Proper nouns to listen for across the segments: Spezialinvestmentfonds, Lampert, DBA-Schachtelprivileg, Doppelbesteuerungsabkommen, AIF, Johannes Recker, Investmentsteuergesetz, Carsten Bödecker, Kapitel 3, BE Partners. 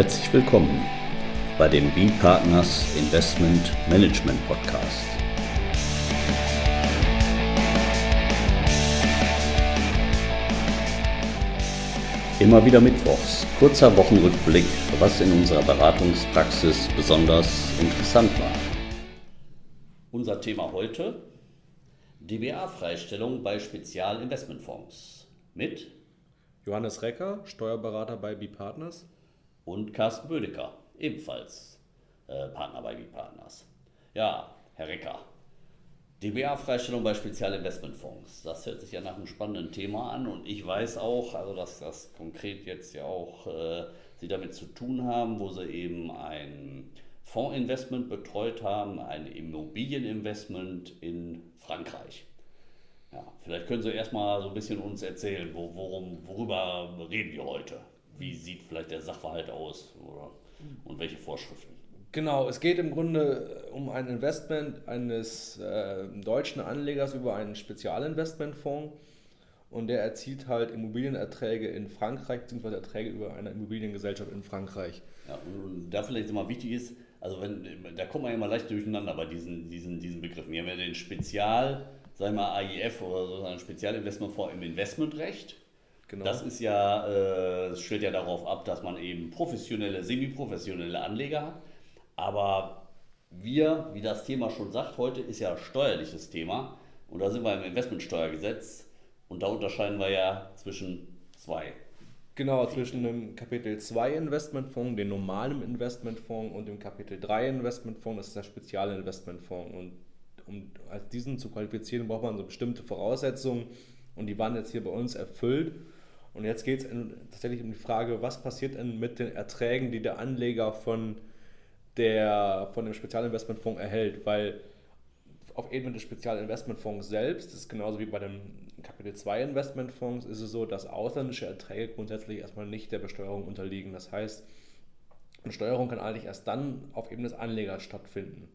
Herzlich willkommen bei dem BE Partners Investment Management Podcast. Immer wieder mittwochs, kurzer Wochenrückblick, was in unserer Beratungspraxis besonders interessant war. Unser Thema heute: DBA-Freistellung bei Spezialinvestmentfonds mit Johannes Recker, Steuerberater bei BE Partners, und Carsten Bödecker, ebenfalls Partner bei BE Partners. Ja, Herr Recker, DBA-Freistellung bei Spezialinvestmentfonds, das hört sich ja nach einem spannenden Thema an, und ich weiß auch, also dass das konkret jetzt ja auch Sie damit zu tun haben, wo Sie eben ein Fondsinvestment betreut haben, ein Immobilieninvestment in Frankreich. Ja, vielleicht können Sie erstmal so ein bisschen uns erzählen, worüber reden wir heute? Wie sieht vielleicht der Sachverhalt aus und welche Vorschriften? Genau, es geht im Grunde um ein Investment eines deutschen Anlegers über einen Spezialinvestmentfonds, und der erzielt halt Immobilienerträge in Frankreich bzw. Erträge über eine Immobiliengesellschaft in Frankreich. Ja, und da vielleicht immer wichtig ist, also da kommt man ja immer leicht durcheinander bei diesen Begriffen. Wir haben ja den AIF oder so ein Spezialinvestmentfonds im Investmentrecht. Genau. Das ist ja, das stellt ja darauf ab, dass man eben professionelle, semi-professionelle Anleger hat. Aber wir, wie das Thema schon sagt, heute ist ja steuerliches Thema, und da sind wir im Investmentsteuergesetz, und da unterscheiden wir ja zwischen zwei. Genau, zwischen dem Kapitel 2 Investmentfonds, dem normalen Investmentfonds, und dem Kapitel 3 Investmentfonds, das ist der Spezialinvestmentfonds. Und um als diesen zu qualifizieren, braucht man so bestimmte Voraussetzungen, und die waren jetzt hier bei uns erfüllt. Und jetzt geht es tatsächlich um die Frage, was passiert denn mit den Erträgen, die der Anleger von dem Spezialinvestmentfonds erhält, weil auf Ebene des Spezialinvestmentfonds selbst ist genauso wie bei dem Kapitel 2 Investmentfonds ist es so, dass ausländische Erträge grundsätzlich erstmal nicht der Besteuerung unterliegen. Das heißt, eine Steuerung kann eigentlich erst dann auf Ebene des Anlegers stattfinden.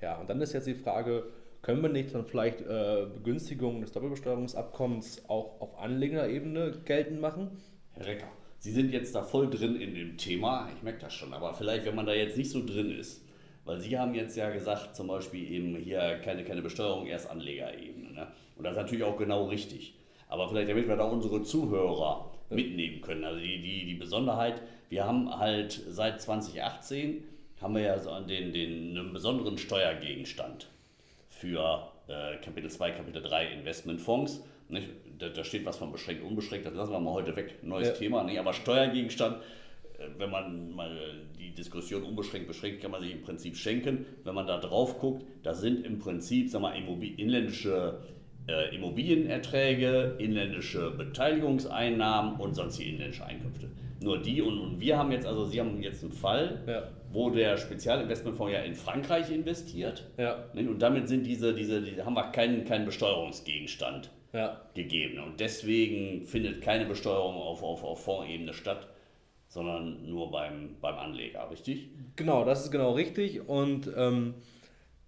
Ja, und dann ist jetzt die Frage, können wir nicht dann vielleicht Begünstigungen des Doppelbesteuerungsabkommens auch auf Anlegerebene geltend machen? Herr Recker, Sie sind jetzt da voll drin in dem Thema, ich merke das schon, aber vielleicht, wenn man da jetzt nicht so drin ist, weil Sie haben jetzt ja gesagt, zum Beispiel eben hier keine Besteuerung, erst Anlegerebene, ne? Und das ist natürlich auch genau richtig. Aber vielleicht, damit wir da unsere Zuhörer mitnehmen können, also die Besonderheit, wir haben halt seit 2018, haben wir ja so einen besonderen Steuergegenstand für Kapitel 2, Kapitel 3 Investmentfonds. Nicht? Da steht was von beschränkt, unbeschränkt, das lassen wir mal heute weg, neues Thema. Nicht? Aber Steuergegenstand, wenn man mal die Diskussion unbeschränkt beschränkt, kann man sich im Prinzip schenken. Wenn man da drauf guckt, das sind im Prinzip inländische Immobilienerträge, inländische Beteiligungseinnahmen und sonstige inländische Einkünfte. Nur die, und wir haben jetzt, also Sie haben jetzt einen Fall, wo der Spezialinvestmentfonds ja in Frankreich investiert, nicht? Und damit sind diese haben wir keinen Besteuerungsgegenstand gegeben, und deswegen findet keine Besteuerung auf Fondsebene statt, sondern nur beim Anleger, richtig? Genau, das ist genau richtig, und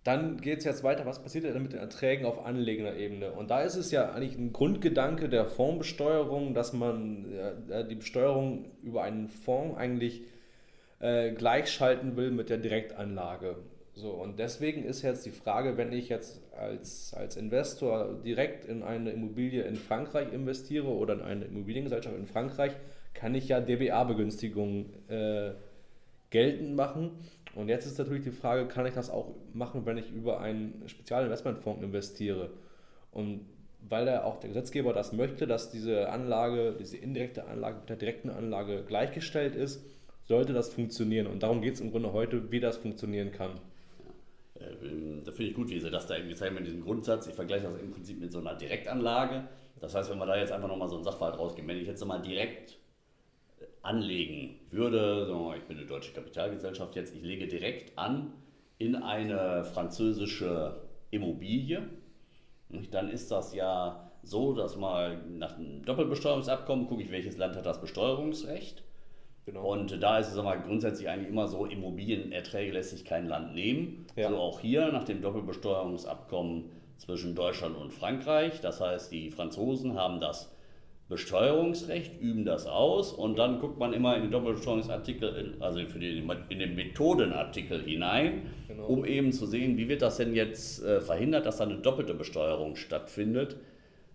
dann geht es jetzt weiter, was passiert denn mit den Erträgen auf Anlegerebene? Und da ist es ja eigentlich ein Grundgedanke der Fondsbesteuerung, dass man die Besteuerung über einen Fonds eigentlich gleichschalten will mit der Direktanlage. So, und deswegen ist jetzt die Frage, wenn ich jetzt als Investor direkt in eine Immobilie in Frankreich investiere oder in eine Immobiliengesellschaft in Frankreich, kann ich ja DBA-Begünstigungen geltend machen. Und jetzt ist natürlich die Frage, kann ich das auch machen, wenn ich über einen Spezialinvestmentfonds investiere? Und weil auch der Gesetzgeber das möchte, dass diese indirekte Anlage mit der direkten Anlage gleichgestellt ist, sollte das funktionieren. Und darum geht es im Grunde heute, wie das funktionieren kann. Ja. Da finde ich gut, wie Sie das da eben gezeigt haben mit diesem Grundsatz. Ich vergleiche das im Prinzip mit so einer Direktanlage. Das heißt, wenn man da jetzt einfach nochmal so einen Sachverhalt rausgeben, wenn ich jetzt nochmal direkt anlegen würde, ich bin eine deutsche Kapitalgesellschaft jetzt, ich lege direkt an in eine französische Immobilie, dann ist das ja so, dass mal nach dem Doppelbesteuerungsabkommen gucke ich, welches Land hat das Besteuerungsrecht. Genau. Und da ist es aber grundsätzlich eigentlich immer so, Immobilienerträge lässt sich kein Land nehmen. Ja. So auch hier nach dem Doppelbesteuerungsabkommen zwischen Deutschland und Frankreich. Das heißt, die Franzosen haben das Besteuerungsrecht, üben das aus und dann guckt man immer in den Doppelbesteuerungsartikel, also in den Methodenartikel hinein, genau, um eben zu sehen, wie wird das denn jetzt verhindert, dass da eine doppelte Besteuerung stattfindet,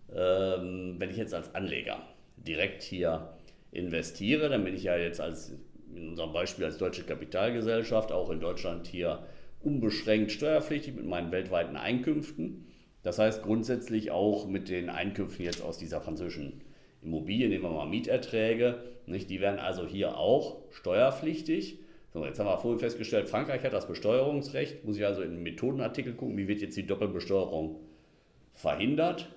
wenn ich jetzt als Anleger direkt hier investiere, dann bin ich ja jetzt als, in unserem Beispiel als deutsche Kapitalgesellschaft, auch in Deutschland hier unbeschränkt steuerpflichtig mit meinen weltweiten Einkünften. Das heißt grundsätzlich auch mit den Einkünften jetzt aus dieser französischen Immobilien, nehmen wir mal Mieterträge, nicht? Die werden also hier auch steuerpflichtig. So, jetzt haben wir vorhin festgestellt, Frankreich hat das Besteuerungsrecht, muss ich also in den Methodenartikel gucken, wie wird jetzt die Doppelbesteuerung verhindert?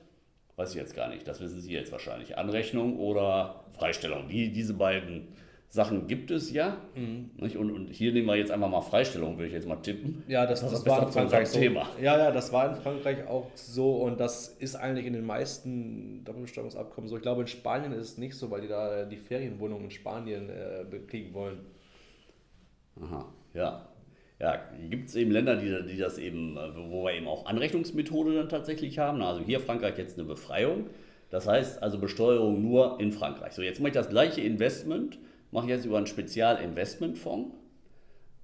Weiß ich jetzt gar nicht, das wissen Sie jetzt wahrscheinlich. Anrechnung oder Freistellung, diese beiden Sachen gibt es ja. Mhm. Nicht? Und hier nehmen wir jetzt einfach mal Freistellung, würde ich jetzt mal tippen. Ja, das war in Frankreich so. Thema. Ja, das war in Frankreich auch so und das ist eigentlich in den meisten Doppelbesteuerungsabkommen so. Ich glaube, in Spanien ist es nicht so, weil die da die Ferienwohnungen in Spanien bekriegen wollen. Aha, ja. Ja, gibt es eben Länder, die das eben, wo wir eben auch Anrechnungsmethode dann tatsächlich haben. Also hier Frankreich jetzt eine Befreiung. Das heißt also Besteuerung nur in Frankreich. So, jetzt mache ich das gleiche Investment, mache ich jetzt über einen Spezialinvestmentfonds.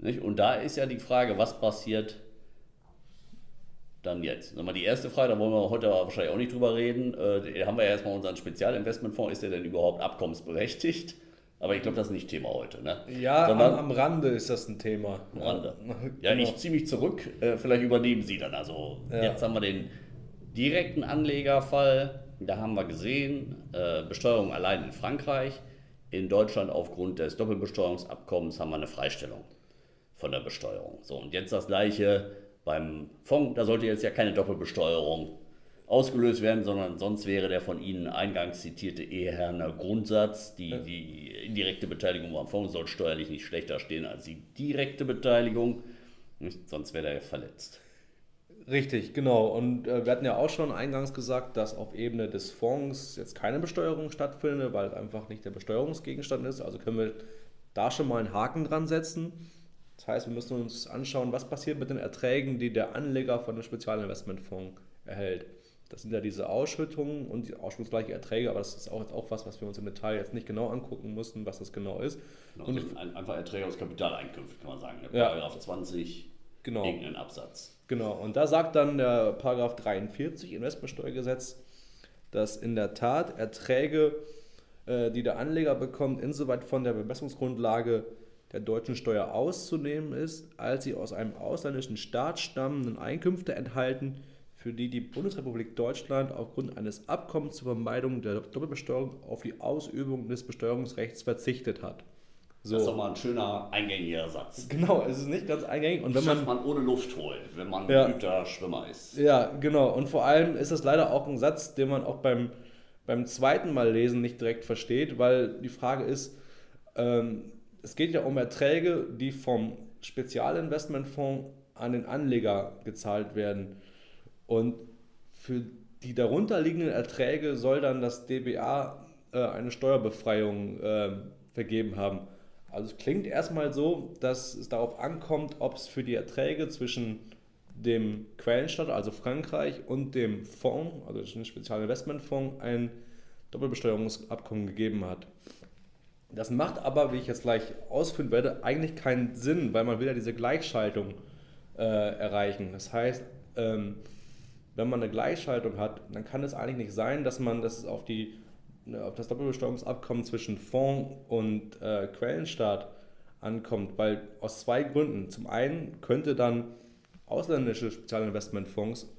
Nicht? Und da ist ja die Frage, was passiert dann jetzt? Mal die erste Frage, da wollen wir heute aber wahrscheinlich auch nicht drüber reden. Haben wir ja erstmal unseren Spezialinvestmentfonds. Ist der denn überhaupt abkommensberechtigt? Aber ich glaube, das ist nicht Thema heute. Ne? Ja, sondern am Rande ist das ein Thema. Am Rande. Ja, genau. Ich ziehe mich zurück. Vielleicht übernehmen Sie dann. Also Jetzt haben wir den direkten Anlegerfall. Da haben wir gesehen, Besteuerung allein in Frankreich. In Deutschland aufgrund des Doppelbesteuerungsabkommens haben wir eine Freistellung von der Besteuerung. So, und jetzt das Gleiche beim Fonds. Da sollte jetzt ja keine Doppelbesteuerung ausgelöst werden, sondern sonst wäre der von Ihnen eingangs zitierte eherner Grundsatz, die indirekte Beteiligung am Fonds soll steuerlich nicht schlechter stehen als die direkte Beteiligung, sonst wäre der verletzt. Richtig, genau. Und wir hatten ja auch schon eingangs gesagt, dass auf Ebene des Fonds jetzt keine Besteuerung stattfindet, weil es einfach nicht der Besteuerungsgegenstand ist. Also können wir da schon mal einen Haken dran setzen. Das heißt, wir müssen uns anschauen, was passiert mit den Erträgen, die der Anleger von einem Spezialinvestmentfonds erhält. Das sind ja diese Ausschüttungen und die ausschüttungsgleichen Erträge, aber das ist auch jetzt auch was wir uns im Detail jetzt nicht genau angucken mussten, was das genau ist. Genau, und also einfach Erträge aus Kapitaleinkünften, kann man sagen. Paragraph 20, genau. Irgendeinen Absatz. Genau, und da sagt dann der Paragraph 43 Investmentsteuergesetz, dass in der Tat Erträge, die der Anleger bekommt, insoweit von der Bemessungsgrundlage der deutschen Steuer auszunehmen ist, als sie aus einem ausländischen Staat stammenden Einkünfte enthalten, für die Bundesrepublik Deutschland aufgrund eines Abkommens zur Vermeidung der Doppelbesteuerung auf die Ausübung des Besteuerungsrechts verzichtet hat. So. Das ist doch mal ein schöner eingängiger Satz. Genau, es ist nicht ganz eingängig. Und das schafft man ohne Luft holen, wenn man ein guter Schwimmer ist. Ja, genau. Und vor allem ist das leider auch ein Satz, den man auch beim zweiten Mal lesen nicht direkt versteht, weil die Frage ist, es geht ja um Erträge, die vom Spezialinvestmentfonds an den Anleger gezahlt werden. Und für die darunterliegenden Erträge soll dann das DBA eine Steuerbefreiung vergeben haben. Also es klingt erstmal so, dass es darauf ankommt, ob es für die Erträge zwischen dem Quellenstaat, also Frankreich, und dem Fonds, also dem Spezialinvestmentfonds, ein Doppelbesteuerungsabkommen gegeben hat. Das macht aber, wie ich jetzt gleich ausführen werde, eigentlich keinen Sinn, weil man will ja diese Gleichschaltung erreichen. Das heißt, wenn man eine Gleichschaltung hat, dann kann es eigentlich nicht sein, dass man das auf das Doppelbesteuerungsabkommen zwischen Fonds und Quellenstaat ankommt, weil aus zwei Gründen. Zum einen könnte dann ausländische Spezialinvestmentfonds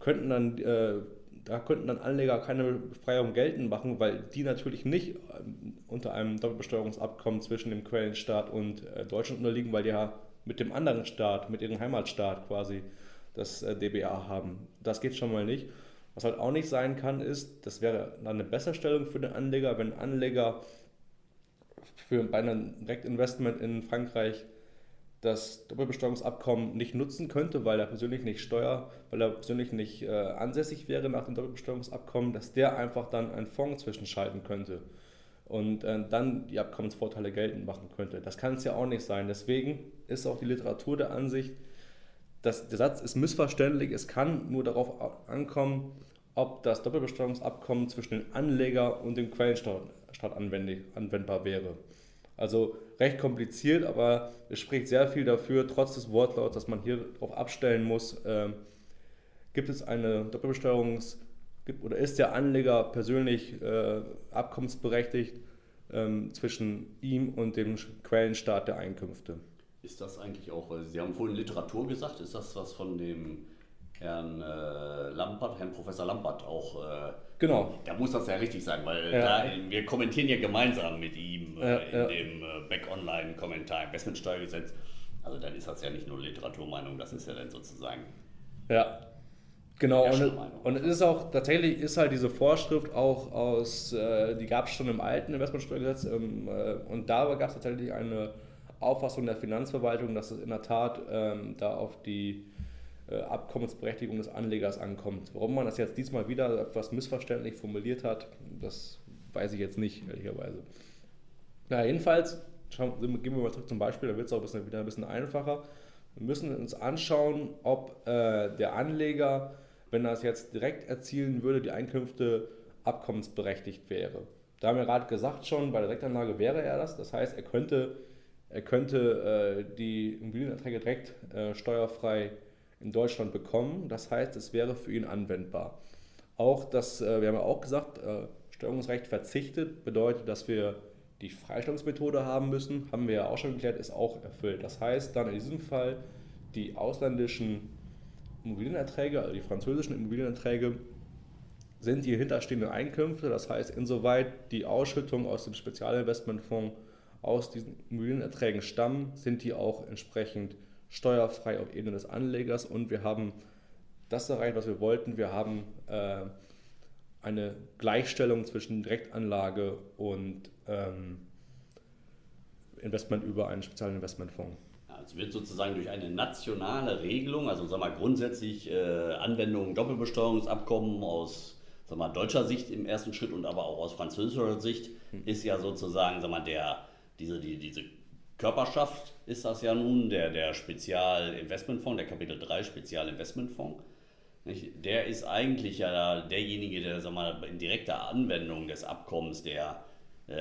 könnten dann Anleger keine Befreiung geltend machen, weil die natürlich nicht unter einem Doppelbesteuerungsabkommen zwischen dem Quellenstaat und Deutschland unterliegen, weil die ja mit dem anderen Staat, mit ihrem Heimatstaat quasi das DBA haben. Das geht schon mal nicht. Was halt auch nicht sein kann, ist, das wäre dann eine Besserstellung für den Anleger, wenn ein Anleger bei einem Direktinvestment in Frankreich das Doppelbesteuerungsabkommen nicht nutzen könnte, weil er persönlich nicht ansässig wäre nach dem Doppelbesteuerungsabkommen, dass der einfach dann einen Fonds zwischenschalten könnte und dann die Abkommensvorteile geltend machen könnte. Das kann es ja auch nicht sein. Deswegen ist auch die Literatur der Ansicht, der Satz ist missverständlich, es kann nur darauf ankommen, ob das Doppelbesteuerungsabkommen zwischen dem Anleger und dem Quellenstaat anwendbar wäre. Also recht kompliziert, aber es spricht sehr viel dafür, trotz des Wortlauts, dass man hier drauf abstellen muss, gibt es eine Doppelbesteuerungs- oder ist der Anleger persönlich abkommensberechtigt zwischen ihm und dem Quellenstaat der Einkünfte. Ist das eigentlich auch, weil Sie haben vorhin Literatur gesagt, ist das was von dem Herrn Lampert, Herrn Professor Lampert auch? Genau. Da muss das ja richtig sein, weil wir kommentieren ja gemeinsam mit ihm dem Back-Online-Kommentar im Investmentsteuergesetz. Also dann ist das ja nicht nur Literaturmeinung, das ist ja dann sozusagen... Ja, genau. Und es ist auch, tatsächlich ist halt diese Vorschrift auch aus, die gab es schon im alten Investmentsteuergesetz und da gab es tatsächlich eine Auffassung der Finanzverwaltung, dass es in der Tat da auf die Abkommensberechtigung des Anlegers ankommt. Warum man das jetzt diesmal wieder etwas missverständlich formuliert hat, das weiß ich jetzt nicht, ehrlicherweise. Na, jedenfalls, gehen wir mal zurück zum Beispiel, da wird es auch wieder ein bisschen einfacher. Wir müssen uns anschauen, ob der Anleger, wenn er es jetzt direkt erzielen würde, die Einkünfte abkommensberechtigt wäre. Da haben wir gerade gesagt schon, bei der Direktanlage wäre er das. Das heißt, er könnte die Immobilienerträge direkt steuerfrei in Deutschland bekommen. Das heißt, es wäre für ihn anwendbar. Auch das, wir haben ja auch gesagt, Steuerungsrecht verzichtet bedeutet, dass wir die Freistellungsmethode haben müssen. Haben wir ja auch schon geklärt, ist auch erfüllt. Das heißt, dann in diesem Fall die ausländischen Immobilienerträge, also die französischen Immobilienerträge, sind die hinterstehenden Einkünfte. Das heißt, insoweit die Ausschüttung aus dem Spezialinvestmentfonds aus diesen Immobilienerträgen stammen, sind die auch entsprechend steuerfrei auf Ebene des Anlegers und wir haben das erreicht, was wir wollten. Wir haben eine Gleichstellung zwischen Direktanlage und Investment über einen Spezialinvestmentfonds. Es wird sozusagen durch eine nationale Regelung, also sagen wir mal grundsätzlich Anwendung Doppelbesteuerungsabkommen aus deutscher Sicht im ersten Schritt und aber auch aus französischer Sicht ist ja sozusagen diese Körperschaft ist das ja nun, der Spezialinvestmentfonds, der Kapitel 3 Spezialinvestmentfonds, nicht? Der ist eigentlich ja derjenige, der in direkter Anwendung des Abkommens der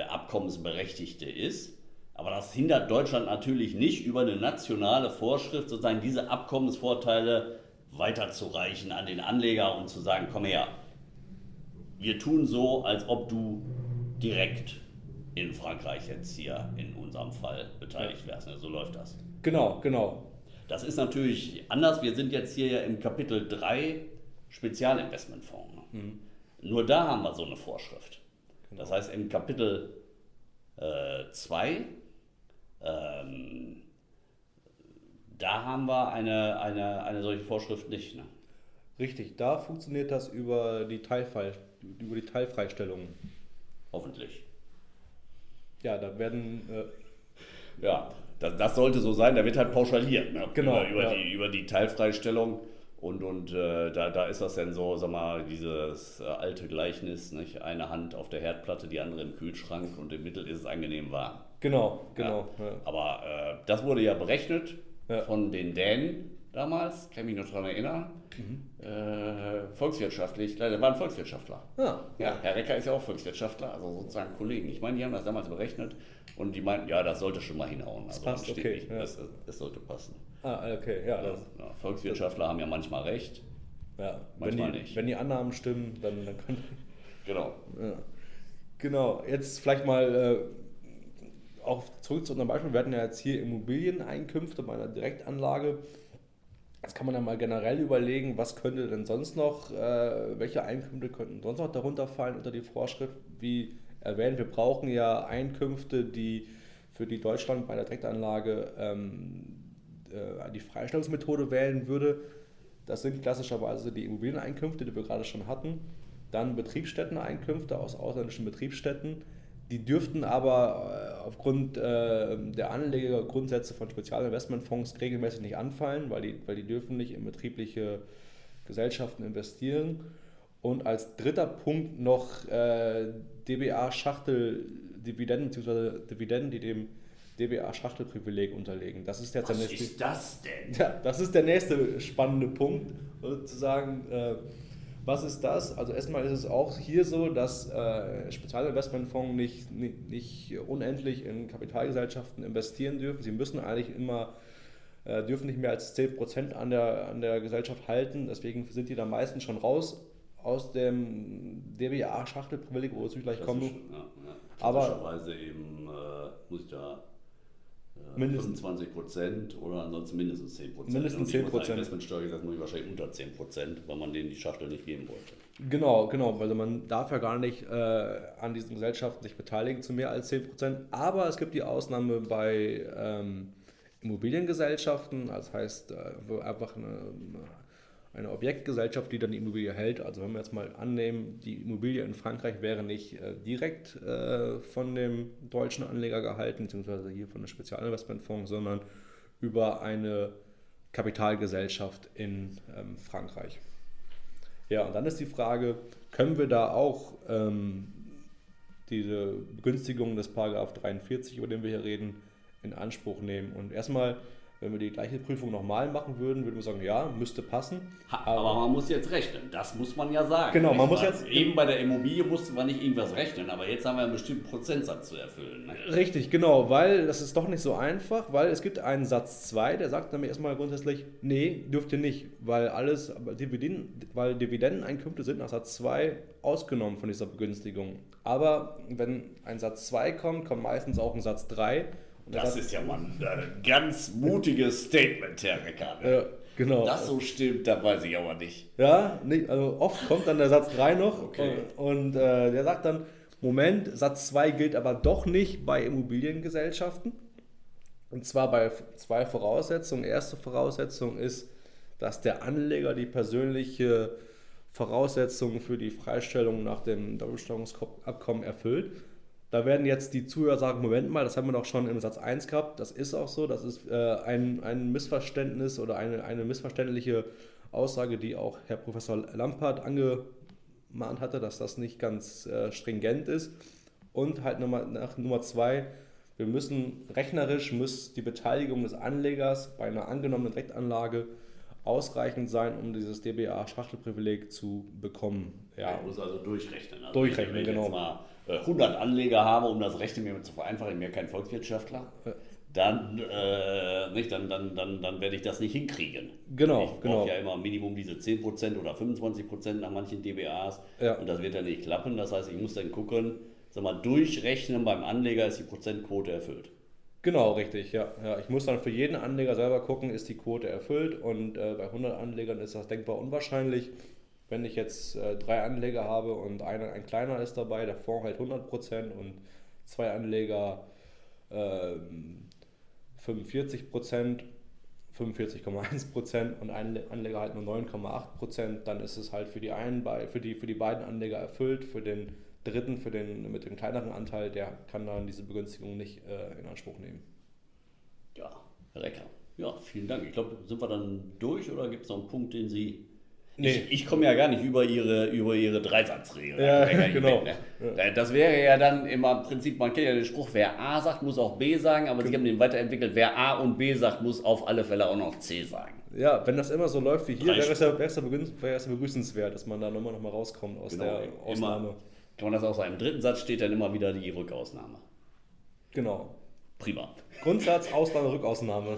Abkommensberechtigte ist. Aber das hindert Deutschland natürlich nicht, über eine nationale Vorschrift sozusagen diese Abkommensvorteile weiterzureichen an den Anleger und zu sagen, komm her, wir tun so, als ob du direkt in Frankreich jetzt hier in unserem Fall beteiligt wärst. So läuft das. Genau. Das ist natürlich anders. Wir sind jetzt hier ja im Kapitel 3 Spezialinvestmentfonds. Mhm. Nur da haben wir so eine Vorschrift. Genau. Das heißt, im Kapitel 2, da haben wir eine solche Vorschrift nicht. Ne? Richtig, da funktioniert das über die Teilfreistellung. Hoffentlich. Ja, da werden... ja, das sollte so sein, da wird halt pauschaliert, ne? Genau, über die Teilfreistellung und da ist das dann so, dieses alte Gleichnis, nicht? Eine Hand auf der Herdplatte, die andere im Kühlschrank und im Mittel ist es angenehm warm. Genau. Ja. Aber das wurde ja berechnet von den Dänen. Damals, kann ich mich noch daran erinnern, volkswirtschaftlich, leider waren Volkswirtschaftler. Ja, Herr Recker ist ja auch Volkswirtschaftler, also sozusagen Kollegen. Ich meine, die haben das damals berechnet und die meinten, ja, das sollte schon mal hinhauen. Das passt, okay. Ja. Das sollte passen. Volkswirtschaftler haben ja manchmal recht, manchmal nicht. Wenn die Annahmen stimmen, dann können... Genau. Ja. Genau, jetzt vielleicht mal... auch zurück zu unserem Beispiel, wir hatten ja jetzt hier Immobilieneinkünfte bei einer Direktanlage. Jetzt kann man ja mal generell überlegen, was könnte denn sonst noch, welche Einkünfte könnten sonst noch darunter fallen unter die Vorschrift. Wie erwähnt, wir brauchen ja Einkünfte, die für die Deutschland bei der Direktanlage die Freistellungsmethode wählen würde. Das sind klassischerweise die Immobilieneinkünfte, die wir gerade schon hatten. Dann Betriebsstätteneinkünfte aus ausländischen Betriebsstätten. Die dürften aber aufgrund der Anlegergrundsätze von Spezialinvestmentfonds regelmäßig nicht anfallen, weil die dürfen nicht in betriebliche Gesellschaften investieren. Und als dritter Punkt noch DBA-Schachteldividenden bzw. Dividenden, die dem DBA-Schachtelprivileg unterlegen. Was ist das denn? Ja, das ist der nächste spannende Punkt, sozusagen. Was ist das? Also erstmal ist es auch hier so, dass Spezialinvestmentfonds nicht unendlich in Kapitalgesellschaften investieren dürfen. Sie müssen eigentlich immer, dürfen nicht mehr als 10% an der Gesellschaft halten. Deswegen sind die da meistens schon raus aus dem DBA-Schachtelprivileg, wo wir zu gleich kommen. Klassischerweise eben muss ich da mindestens 25% oder ansonsten mindestens 10%. Mindestens 10%. Und Investmentsteuergesetz muss ich wahrscheinlich unter 10%, weil man denen die Schachtel nicht geben wollte. Genau, weil man darf ja gar nicht an diesen Gesellschaften sich beteiligen zu mehr als 10%. Aber es gibt die Ausnahme bei Immobiliengesellschaften, das heißt einfach eine Objektgesellschaft, die dann die Immobilie hält. Also wenn wir jetzt mal annehmen, die Immobilie in Frankreich wäre nicht direkt von dem deutschen Anleger gehalten, beziehungsweise hier von einem Spezialinvestmentfonds, sondern über eine Kapitalgesellschaft in Frankreich. Ja, und dann ist die Frage, können wir da auch diese Begünstigung des § 43, über den wir hier reden, in Anspruch nehmen? Und erstmal, wenn wir die gleiche Prüfung nochmal machen würden, würden wir sagen, ja, müsste passen. Aber man muss jetzt rechnen, das muss man ja sagen. Genau, man muss jetzt... Eben bei der Immobilie musste man nicht irgendwas rechnen, aber jetzt haben wir einen bestimmten Prozentsatz zu erfüllen. Richtig, genau, weil das ist doch nicht so einfach, weil es gibt einen Satz 2, der sagt nämlich erstmal grundsätzlich, nee, dürft ihr nicht, weil alles, weil Dividendeneinkünfte sind nach Satz 2 ausgenommen von dieser Begünstigung. Aber wenn ein Satz 2 kommt, kommt meistens auch ein Satz 3. Das ist ja mal ein ganz mutiges Statement, Herr Recker. Ja, genau. Das so stimmt, da weiß ich aber nicht. Ja, nicht, also oft kommt dann der Satz 3 noch okay. und der sagt dann, Moment, Satz 2 gilt aber doch nicht bei Immobiliengesellschaften. Und zwar bei zwei Voraussetzungen. Erste Voraussetzung ist, dass der Anleger die persönliche Voraussetzung für die Freistellung nach dem Doppelbesteuerungsabkommen erfüllt. Da werden jetzt die Zuhörer sagen, Moment mal, das haben wir doch schon im Satz 1 gehabt, das ist auch so, das ist ein Missverständnis oder eine missverständliche Aussage, die auch Herr Professor Lampert angemahnt hatte, dass das nicht ganz stringent ist. Und halt nach Nummer 2, wir müssen rechnerisch die Beteiligung des Anlegers bei einer angenommenen Direktanlage ausreichend sein, um dieses DBA-Schachtelprivileg zu bekommen. Ja. Man muss also durchrechnen. Also durchrechnen, wenn ich jetzt mal 100 Anleger habe, um das Rechnen mir zu vereinfachen, ich bin ja kein Volkswirtschaftler, dann werde ich das nicht hinkriegen. Genau. Ich brauche ja immer Minimum diese 10% oder 25% nach manchen DBAs und das wird dann nicht klappen. Das heißt, ich muss dann gucken, durchrechnen beim Anleger, ist die Prozentquote erfüllt. Genau, richtig, ja. Ich muss dann für jeden Anleger selber gucken, ist die Quote erfüllt und bei 100 Anlegern ist das denkbar unwahrscheinlich. Wenn ich jetzt 3 Anleger habe und ein kleiner ist dabei, der Fonds hält 100% und 2 Anleger 45%, 45,1% und ein Anleger halt nur 9,8%, dann ist es halt für die einen, für die beiden Anleger erfüllt, für den dritten, mit dem kleineren Anteil, der kann dann diese Begünstigung nicht in Anspruch nehmen. Ja, Herr Recker. Ja, vielen Dank. Ich glaube, sind wir dann durch oder gibt es noch einen Punkt, den Sie... Nee. Ich komme ja gar nicht über ihre Dreisatzregel. Ja, genau. Das wäre ja dann immer im Prinzip, man kennt ja den Spruch, wer A sagt, muss auch B sagen, aber Sie haben den weiterentwickelt, wer A und B sagt, muss auf alle Fälle auch noch C sagen. Ja, wenn das immer so läuft wie hier, wäre es ja begrüßenswert, dass man da nochmal rauskommt aus der Ausnahme. Immer, kann man das auch sagen, im dritten Satz steht dann immer wieder die Rückausnahme. Genau. Prima. Grundsatz, Ausnahme, Rückausnahme.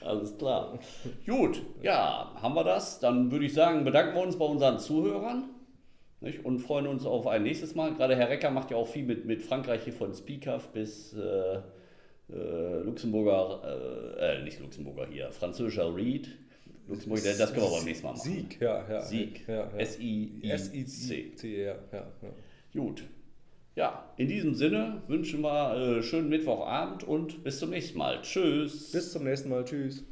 Alles klar. Gut, ja, haben wir das. Dann würde ich sagen, bedanken wir uns bei unseren Zuhörern nicht? Und freuen uns auf ein nächstes Mal. Gerade Herr Recker macht ja auch viel mit Frankreich hier von Spikaf bis französischer Reed. Luxemburg, das können wir beim nächsten Mal machen. Sieg, ja. Sieg, ja. SIC. Ja. Gut. Ja, in diesem Sinne wünschen wir schönen Mittwochabend und bis zum nächsten Mal. Tschüss. Bis zum nächsten Mal. Tschüss.